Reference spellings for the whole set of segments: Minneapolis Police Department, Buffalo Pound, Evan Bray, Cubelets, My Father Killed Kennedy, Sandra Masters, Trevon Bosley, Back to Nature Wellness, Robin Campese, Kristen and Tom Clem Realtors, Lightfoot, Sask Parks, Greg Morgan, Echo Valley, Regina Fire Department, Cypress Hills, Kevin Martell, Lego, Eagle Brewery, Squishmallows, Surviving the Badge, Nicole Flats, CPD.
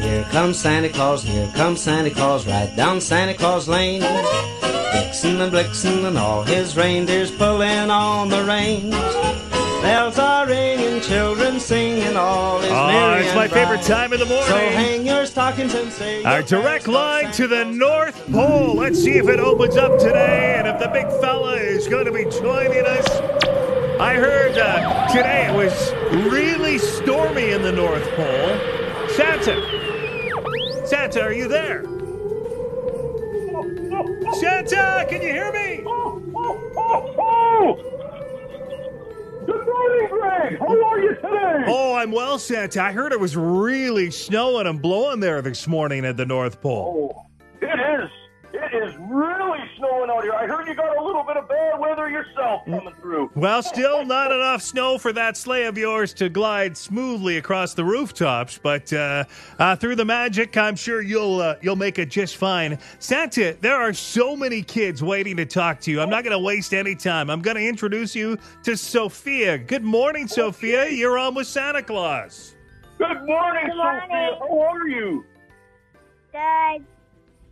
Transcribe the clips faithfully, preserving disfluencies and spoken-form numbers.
Here comes Santa Claus, here comes Santa Claus, right down Santa Claus Lane. Dixon and Blixen and all his reindeers pulling on the reins. Bells are ringing, children singing, all is merry. Oh, it's my favorite time of the morning. So hang your stockings and say. Our direct line to the North Pole. Let's see if it opens up today and if the big fella is going to be joining us. I heard uh, today it was really stormy in the North Pole. Santa, Santa, are you there? Santa, can you hear me? Oh, oh, oh, oh. Good morning, Greg. How are you today? Oh, I'm well, Santa. I heard it was really snowing and blowing there this morning at the North Pole. Oh, it is. It is really snowing out here. I heard you got a little bit of bad weather yourself coming through. Well, still not enough snow for that sleigh of yours to glide smoothly across the rooftops, but uh, uh, through the magic, I'm sure you'll uh, you'll make it just fine. Santa, there are so many kids waiting to talk to you. I'm not going to waste any time. I'm going to introduce you to Sophia. Good morning, Sophia. You're on with Santa Claus. Good morning, Good morning. Sophia. How are you? Good.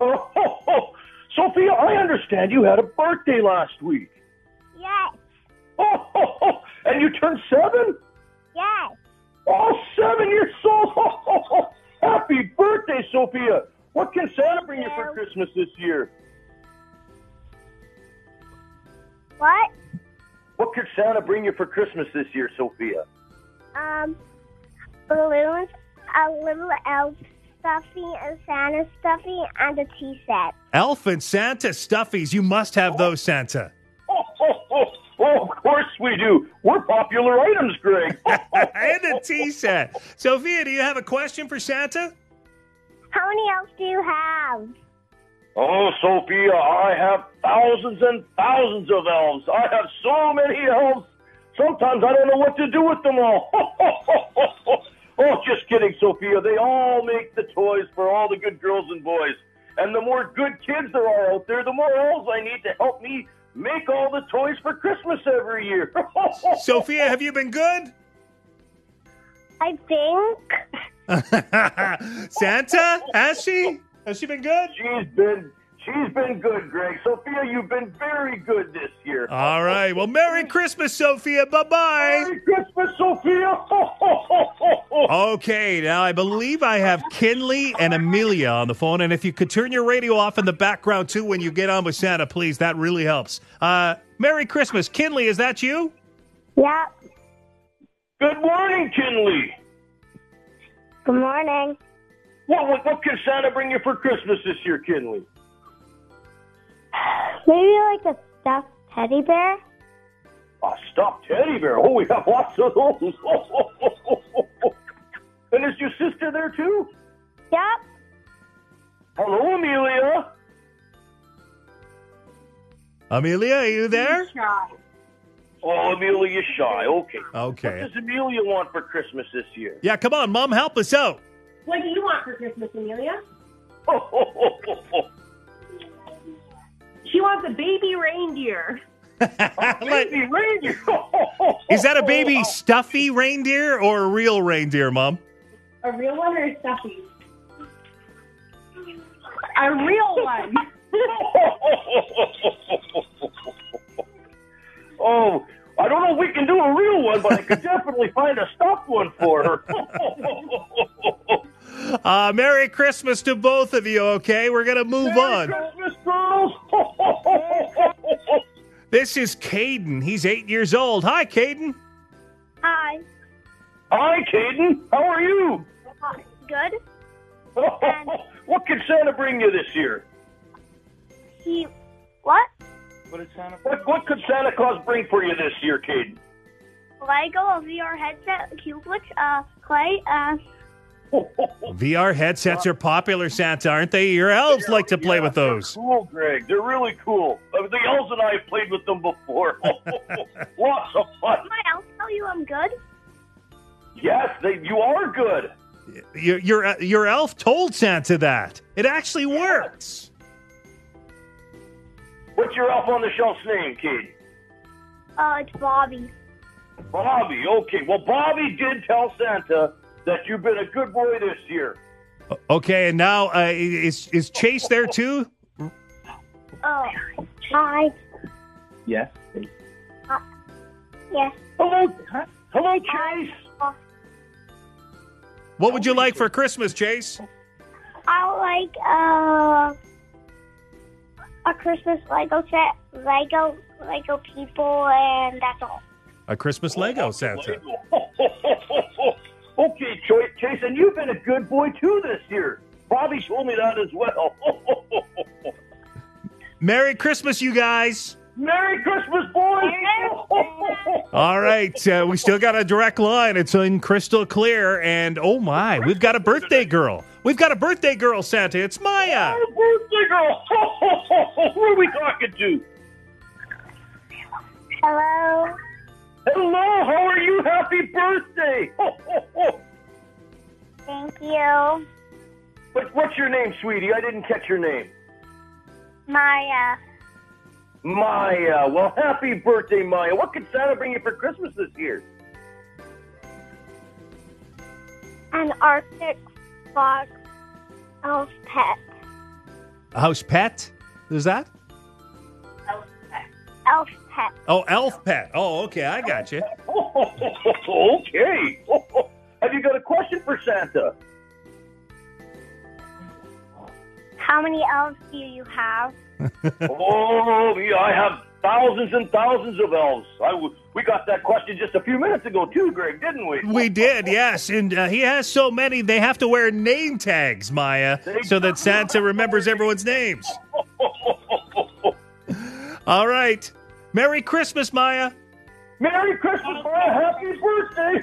Oh, oh, oh. Sophia, I understand you had a birthday last week. Yes. Oh, oh, oh. And you turned seven? Yes. Oh, seven years old. Oh, oh, oh. Happy birthday, Sophia. What can Santa bring you for Christmas this year? What? What could Santa bring you for Christmas this year, Sophia? Um, balloons, a little elf. Stuffy and Santa Stuffy and a tea set. Elf and Santa Stuffies. You must have those, Santa. Oh, oh, oh, oh, of course we do. We're popular items, Greg. And a tea set. Sophia, do you have a question for Santa? How many elves do you have? Oh, Sophia, I have thousands and thousands of elves. I have so many elves. Sometimes I don't know what to do with them all. Oh, just kidding, Sophia. They all make the toys for all the good girls and boys. And the more good kids there are out there, the more elves I need to help me make all the toys for Christmas every year. Sophia, have you been good? I think. Santa, has she? Has she been good? She's been She's been good, Greg. Sophia, you've been very good this year. All right. Well, Merry Christmas, Sophia. Bye-bye. Merry Christmas, Sophia. Okay. Now, I believe I have Kinley and Amelia on the phone. And if you could turn your radio off in the background, too, when you get on with Santa, please. That really helps. Uh, Merry Christmas. Kinley, is that you? Yeah. Good morning, Kinley. Good morning. What, what, what can Santa bring you for Christmas this year, Kinley? Maybe like a stuffed teddy bear? A stuffed teddy bear? Oh, we have lots of those. Oh, oh, oh, oh, oh, oh. And is your sister there too? Yep. Hello, Amelia. Amelia, are you there? She's shy. Oh, Amelia's shy. Okay. Okay. What does Amelia want for Christmas this year? Yeah, come on, Mom, help us out. What do you want for Christmas, Amelia? Oh, oh, oh, oh, oh. She wants a baby reindeer. A baby reindeer? Is that a baby stuffy reindeer or a real reindeer, Mom? A real one or a stuffy? A real one. Oh, I don't know if we can do a real one, but I could definitely find a stuffed one for her. uh, Merry Christmas to both of you, okay? We're going to move Merry on. Christmas, girls. This is Caden. He's eight years old. Hi, Caden. Hi. Hi, Caden. How are you? Good. And what could Santa bring you this year? He, what? What, did Santa what? What could Santa Claus bring for you this year, Caden? Lego, a V R headset, Cubelets, uh, clay, uh... V R headsets are popular, Santa, aren't they? Your elves yeah, like to play yeah, with those. They're cool, Greg. They're really cool. The elves and I have played with them before. Lots of fun. Did my elves tell you I'm good? Yes, they, you are good. Your, your, your elf told Santa that. It actually yes. works. What's your elf on the shelf's name, Katie? Uh, it's Bobby. Bobby, okay. Well, Bobby did tell Santa that you've been a good boy this year. Okay, and now uh, is is Chase there too? Oh, hi. Yes. Uh, yes. Hello, hello, Chase. Uh, what would you like for Christmas, Chase? I like uh, a Christmas Lego set, Lego Lego people, and that's all. A Christmas Lego Santa. Okay, Chase, and you've been a good boy, too, this year. Bobby told me that as well. Merry Christmas, you guys. Merry Christmas, boys. All right. Uh, we still got a direct line. It's in crystal clear. And, oh, my, we've got a birthday girl. We've got a birthday girl, Santa. It's Maya. Oh, birthday girl. Who are we talking to? Hello. Hello, how are you? Happy birthday! Ho, ho, ho. Thank you. What, what's your name, sweetie? I didn't catch your name. Maya. Maya. Well, happy birthday, Maya. What could Santa bring you for Christmas this year? An Arctic fox house pet. A house pet? Is that? Elf pet. Elf pet. Oh, elf pet. Oh, okay. I got you. Okay. Have you got a question for Santa? How many elves do you have? Oh, yeah, I have thousands and thousands of elves. I w- we got that question just a few minutes ago, too, Greg, didn't we? We did, yes. And uh, he has so many, they have to wear name tags, Maya, so that Santa remembers everyone's names. All right. Merry Christmas, Maya. Merry Christmas, Maya. Happy birthday.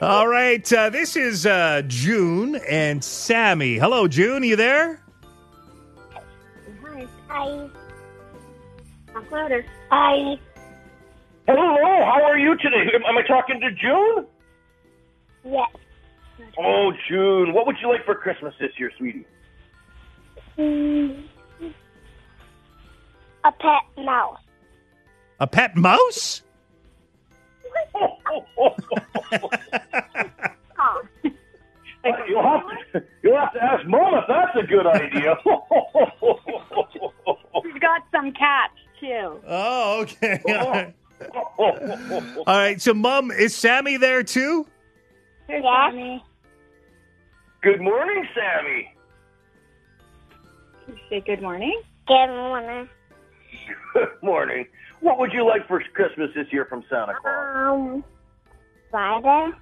All right. Uh, this is uh, June and Sammy. Hello, June. Are you there? Hi. Hi. Hi. Hello. How are you today? Am I talking to June? Yes. Oh, June. What would you like for Christmas this year, sweetie? Mm. A pet mouse. A pet mouse? you'll, have to, you'll have to ask Mom if that's a good idea. We've got some cats, too. Oh, okay. All right, All right so, Mom, is Sammy there, too? There's yeah. Sammy. Good morning, Sammy. Can you say good morning? Good morning. Good morning. What would you like for Christmas this year from Santa Claus? Um, spider.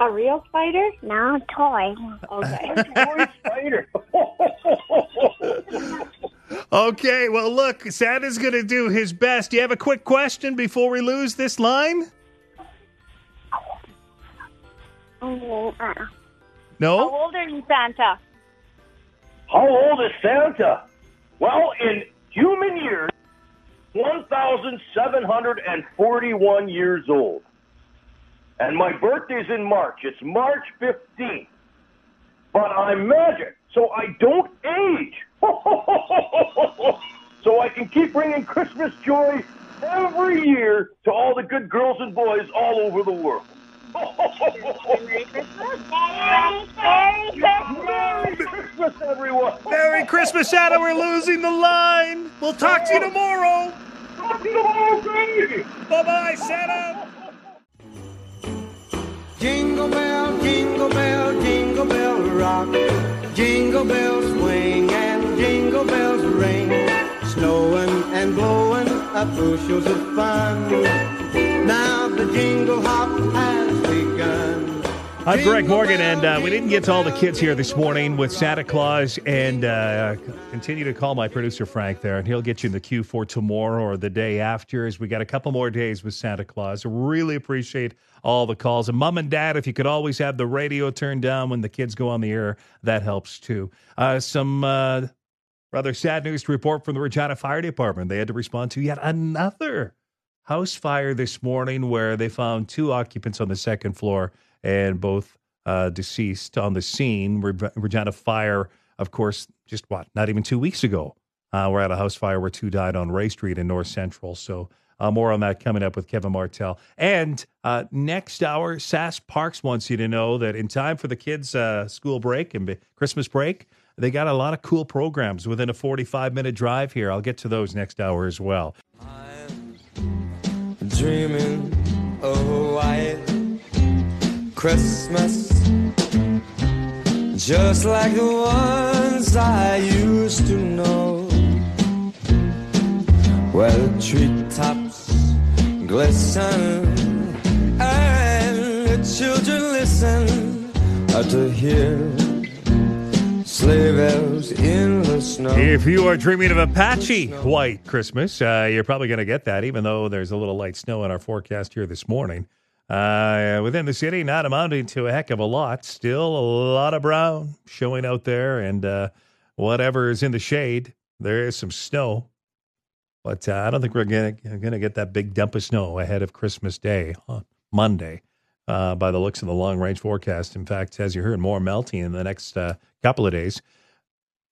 A real spider? No, a toy. Okay. A toy spider. Okay, well, look, Santa's going to do his best. Do you have a quick question before we lose this line? Um, uh, no? How old are you, Santa? How old is Santa? Well, in human years, one thousand seven hundred forty-one years old. And my birthday's in March. It's March fifteenth. But I'm magic, so I don't age. So I can keep bringing Christmas joy every year to all the good girls and boys all over the world. Merry Christmas. Merry, Merry Christmas. Merry Christmas, everyone. Merry Christmas, Santa. We're losing the line. We'll talk to you tomorrow. Talk to you tomorrow, Greg. Bye-bye, Santa. Jingle bell, jingle bell, jingle bell rock. Jingle bells swing and jingle bells ring. Snowing and blowing up bushels of fun. Now the jingle hop has begun. I'm Greg Morgan, and uh, we didn't get to all the kids here this morning with Santa Claus. And uh, continue to call my producer, Frank, there, and he'll get you in the queue for tomorrow or the day after, as we got a couple more days with Santa Claus. Really appreciate all the calls. And Mom and Dad, if you could always have the radio turned down when the kids go on the air, that helps, too. Uh, some... Uh, rather sad news to report from the Regina Fire Department. They had to respond to yet another house fire this morning, where they found two occupants on the second floor and both uh, deceased on the scene. Re- Regina Fire, of course, just what, not even two weeks ago, uh, we're at a house fire where two died on Ray Street in North Central. So Uh, more on that coming up with Kevin Martell. And uh, next hour, Sask Parks wants you to know that in time for the kids' uh, school break and Christmas break, they got a lot of cool programs within a forty-five minute drive here. I'll get to those next hour as well. I'm dreaming of a white Christmas, just like the ones I used to know, where the treetops glisten and the children listen to hear sleigh bells in the snow. If you are dreaming of a patchy white Christmas, uh, you're probably going to get that, even though there's a little light snow in our forecast here this morning. Uh, within the city, not amounting to a heck of a lot. Still a lot of brown showing out there, and uh, whatever is in the shade, there is some snow. But uh, I don't think we're going to get that big dump of snow ahead of Christmas Day, huh? Monday, uh, by the looks of the long-range forecast. In fact, as you heard, more melting in the next uh, couple of days.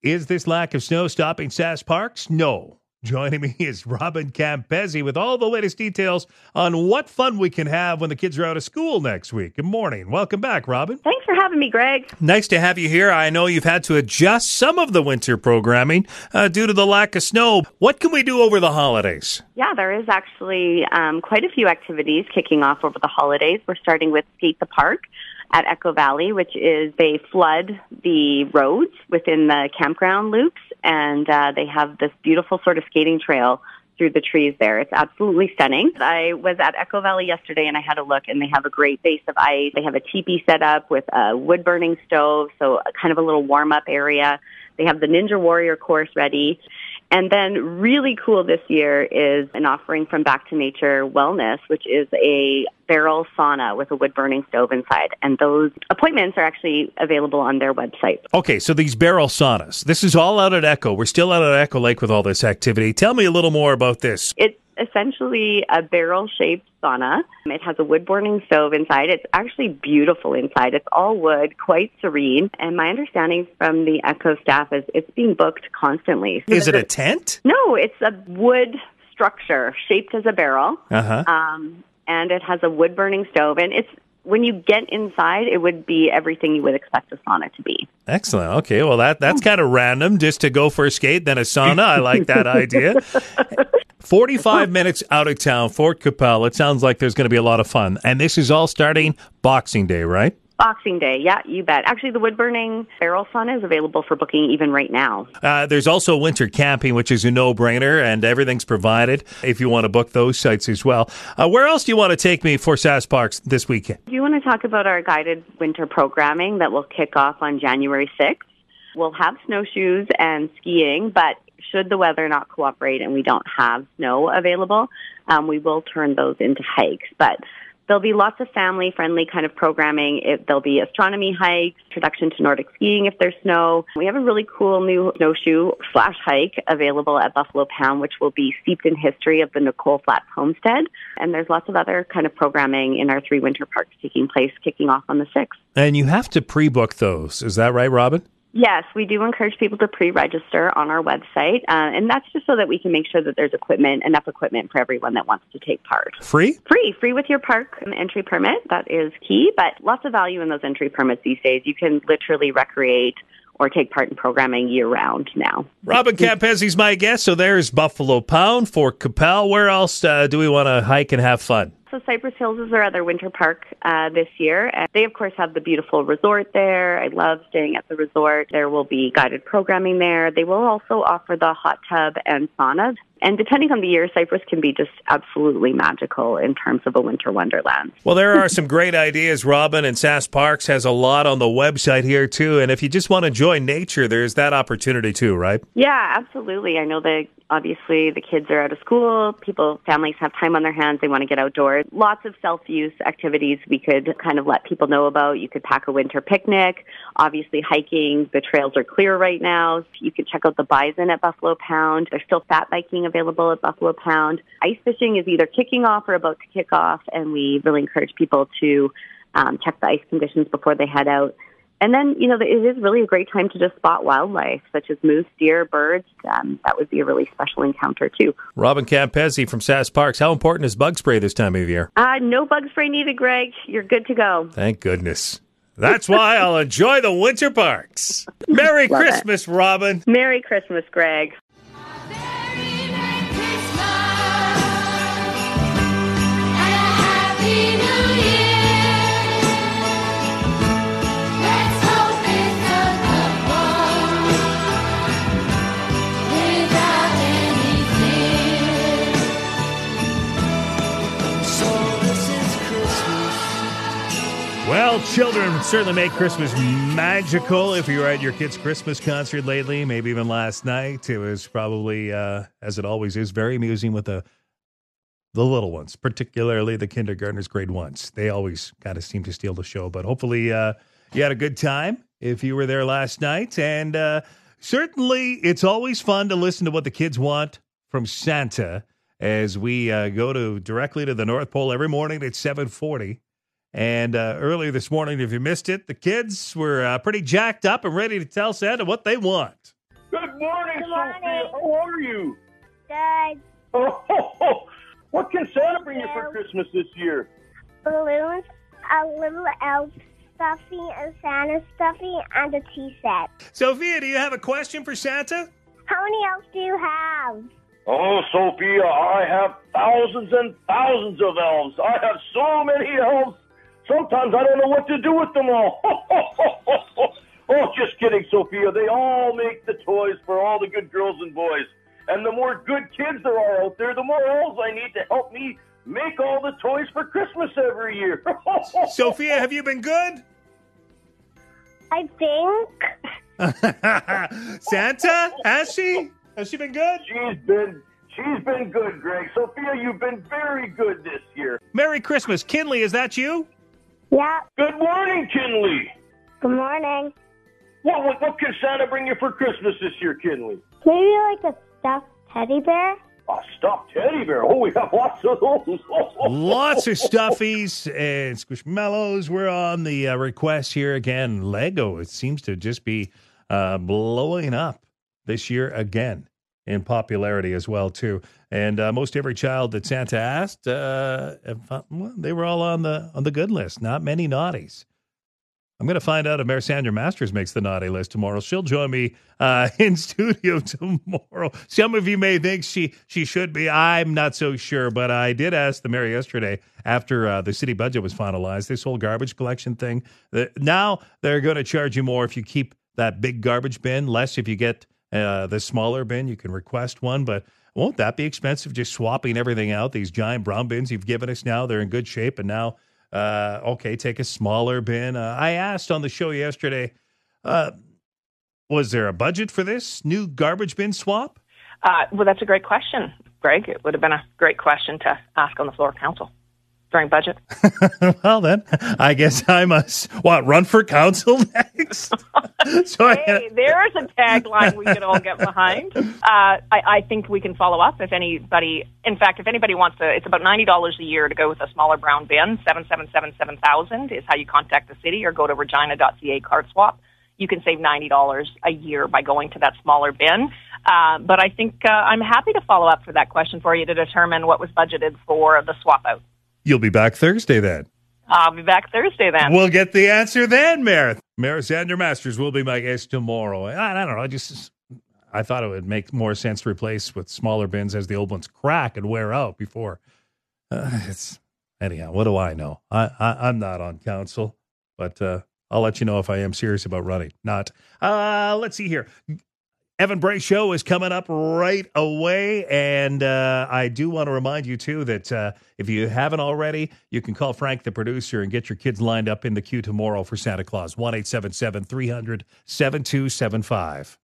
Is this lack of snow stopping Sask Parks? No. Joining me is Robin Campese with all the latest details on what fun we can have when the kids are out of school next week. Good morning. Welcome back, Robin. Thanks for having me, Greg. Nice to have you here. I know you've had to adjust some of the winter programming uh, due to the lack of snow. What can we do over the holidays? Yeah, there is actually um, quite a few activities kicking off over the holidays. We're starting with Skate the Park at Echo Valley, which is they flood the roads within the campground loops, and uh, they have this beautiful sort of skating trail through the trees there. It's absolutely stunning. I was at Echo Valley yesterday, and I had a look, and they have a great base of ice. They have a teepee set up with a wood-burning stove, so kind of a little warm-up area. They have the Ninja Warrior course ready. And then really cool this year is an offering from Back to Nature Wellness, which is a barrel sauna with a wood-burning stove inside. And those appointments are actually available on their website. Okay, so these barrel saunas. This is all out at Echo. We're still out at Echo Lake with all this activity. Tell me a little more about this. It's essentially a barrel-shaped sauna. It has a wood-burning stove inside. It's actually beautiful inside. It's all wood, quite serene. And my understanding from the Echo staff is it's being booked constantly. So is it a tent? No, it's a wood structure shaped as a barrel. Uh-huh. Um, and it has a wood-burning stove. And it's when you get inside, it would be everything you would expect a sauna to be. Excellent. Okay, well, that that's kind of random, just to go for a skate, then a sauna. I like that idea. forty-five minutes out of town, Fort Capel. It sounds like there's going to be a lot of fun. And this is all starting Boxing Day, right? Boxing Day, yeah, you bet. Actually, the wood-burning barrel sauna is available for booking even right now. Uh, there's also winter camping, which is a no-brainer, and everything's provided if you want to book those sites as well. Uh, where else do you want to take me for Sask Parks this weekend? Do you want to talk about our guided winter programming that will kick off on January sixth? We'll have snowshoes and skiing, but should the weather not cooperate and we don't have snow available, um, we will turn those into hikes. But there'll be lots of family-friendly kind of programming. It, there'll be astronomy hikes, introduction to Nordic skiing if there's snow. We have a really cool new snowshoe slash hike available at Buffalo Pound, which will be steeped in history of the Nicole Flats homestead. And there's lots of other kind of programming in our three winter parks taking place, kicking off on the sixth. And you have to pre-book those. Is that right, Robin? Yes, we do encourage people to pre-register on our website, uh, and that's just so that we can make sure that there's equipment, enough equipment for everyone that wants to take part. Free? Free, free with your park entry permit. That is key, but lots of value in those entry permits these days. You can literally recreate or take part in programming year-round now. Robin Campese's my guest, so there's Buffalo Pound, Fort Capel. Where else uh, do we want to hike and have fun? So Cypress Hills is our other winter park uh, this year. And they, of course, have the beautiful resort there. I love staying at the resort. There will be guided programming there. They will also offer the hot tub and sauna. And depending on the year, Cypress can be just absolutely magical in terms of a winter wonderland. Well, there are some great ideas, Robin, and Sask Parks has a lot on the website here, too. And if you just want to enjoy nature, there's that opportunity, too, right? Yeah, absolutely. I know that obviously the kids are out of school. People, families have time on their hands. They want to get outdoors. Lots of self-use activities we could kind of let people know about. You could pack a winter picnic. Obviously, hiking. The trails are clear right now. You could check out the bison at Buffalo Pound. There's still fat biking available at Buffalo Pound. Ice fishing is either kicking off or about to kick off, and we really encourage people to um, check the ice conditions before they head out. And then, you know, it is really a great time to just spot wildlife, such as moose, deer, birds. Um, that would be a really special encounter, too. Robin Campese from Sask Parks. How important is bug spray this time of year? Uh, no bug spray needed, Greg. You're good to go. Thank goodness. That's why I'll enjoy the winter parks. Merry Love Christmas, it. Robin. Merry Christmas, Greg. Well, children certainly make Christmas magical. If you were at your kids' Christmas concert lately, maybe even last night, it was probably, uh, as it always is, very amusing with the the little ones, particularly the kindergartners, grade ones. They always kind of seem to steal the show, but hopefully uh, you had a good time if you were there last night. And uh, certainly it's always fun to listen to what the kids want from Santa as we uh, go to directly to the North Pole every morning at seven forty. And uh, earlier this morning, if you missed it, the kids were uh, pretty jacked up and ready to tell Santa what they want. Good morning, Good morning. Sophia. How are you? Good. Oh, what can Santa bring you for Christmas this year? Balloons, a little elf stuffy, a Santa stuffy, and a tea set. Sophia, do you have a question for Santa? How many elves do you have? Oh, Sophia, I have thousands and thousands of elves. I have so many elves. Sometimes I don't know what to do with them all. Oh, just kidding, Sophia. They all make the toys for all the good girls and boys. And the more good kids there are out there, the more elves I need to help me make all the toys for Christmas every year. Sophia, have you been good? I think. Santa, has she? Has she been good? She's been She's been good, Greg. Sophia, you've been very good this year. Merry Christmas. Kinley, is that you? Yeah. Good morning, Kinley. Good morning. What, what, what can Santa bring you for Christmas this year, Kinley? Maybe like a stuffed teddy bear. A stuffed teddy bear? Oh, we have lots of those. Lots of stuffies and squishmallows. We're on the uh, request here again. Lego, it seems to just be uh, blowing up this year again. In popularity as well, too. And uh, most every child that Santa asked, uh, they were all on the on the good list. Not many naughties. I'm going to find out if Mayor Sandra Masters makes the naughty list tomorrow. She'll join me uh, in studio tomorrow. Some of you may think she, she should be. I'm not so sure, but I did ask the mayor yesterday after uh, the city budget was finalized, this whole garbage collection thing. The, now they're going to charge you more if you keep that big garbage bin, less if you get Uh, the smaller bin. You can request one, but won't that be expensive? Just swapping everything out. These giant brown bins you've given us now, they're in good shape. And now, uh, okay, take a smaller bin. Uh, I asked on the show yesterday, uh, was there a budget for this new garbage bin swap? Uh, well, that's a great question, Greg. It would have been a great question to ask on the floor of council during budget. Well, then, I guess I must, what, run for council next? So hey, there's a tagline we could all get behind. Uh, I, I think we can follow up if anybody, in fact, if anybody wants to, it's about ninety dollars a year to go with a smaller brown bin. seven seven seven seven thousand is how you contact the city or go to regina dot c a card swap. You can save ninety dollars a year by going to that smaller bin. Uh, but I think uh, I'm happy to follow up for that question for you to determine what was budgeted for the swap out. You'll be back Thursday then. I'll be back Thursday then. We'll get the answer then, Mayor. Mayor Sandra Masters will be my guest tomorrow. I, I don't know. I just I thought it would make more sense to replace with smaller bins as the old ones crack and wear out before. Uh, it's anyhow. What do I know? I, I I'm not on council, but uh, I'll let you know if I am serious about running. Not. Uh, let's see here. Evan Bray show is coming up right away, and uh, I do want to remind you, too, that uh, if you haven't already, you can call Frank, the producer, and get your kids lined up in the queue tomorrow for Santa Claus, one eight seven seven three hundred seven two seven five.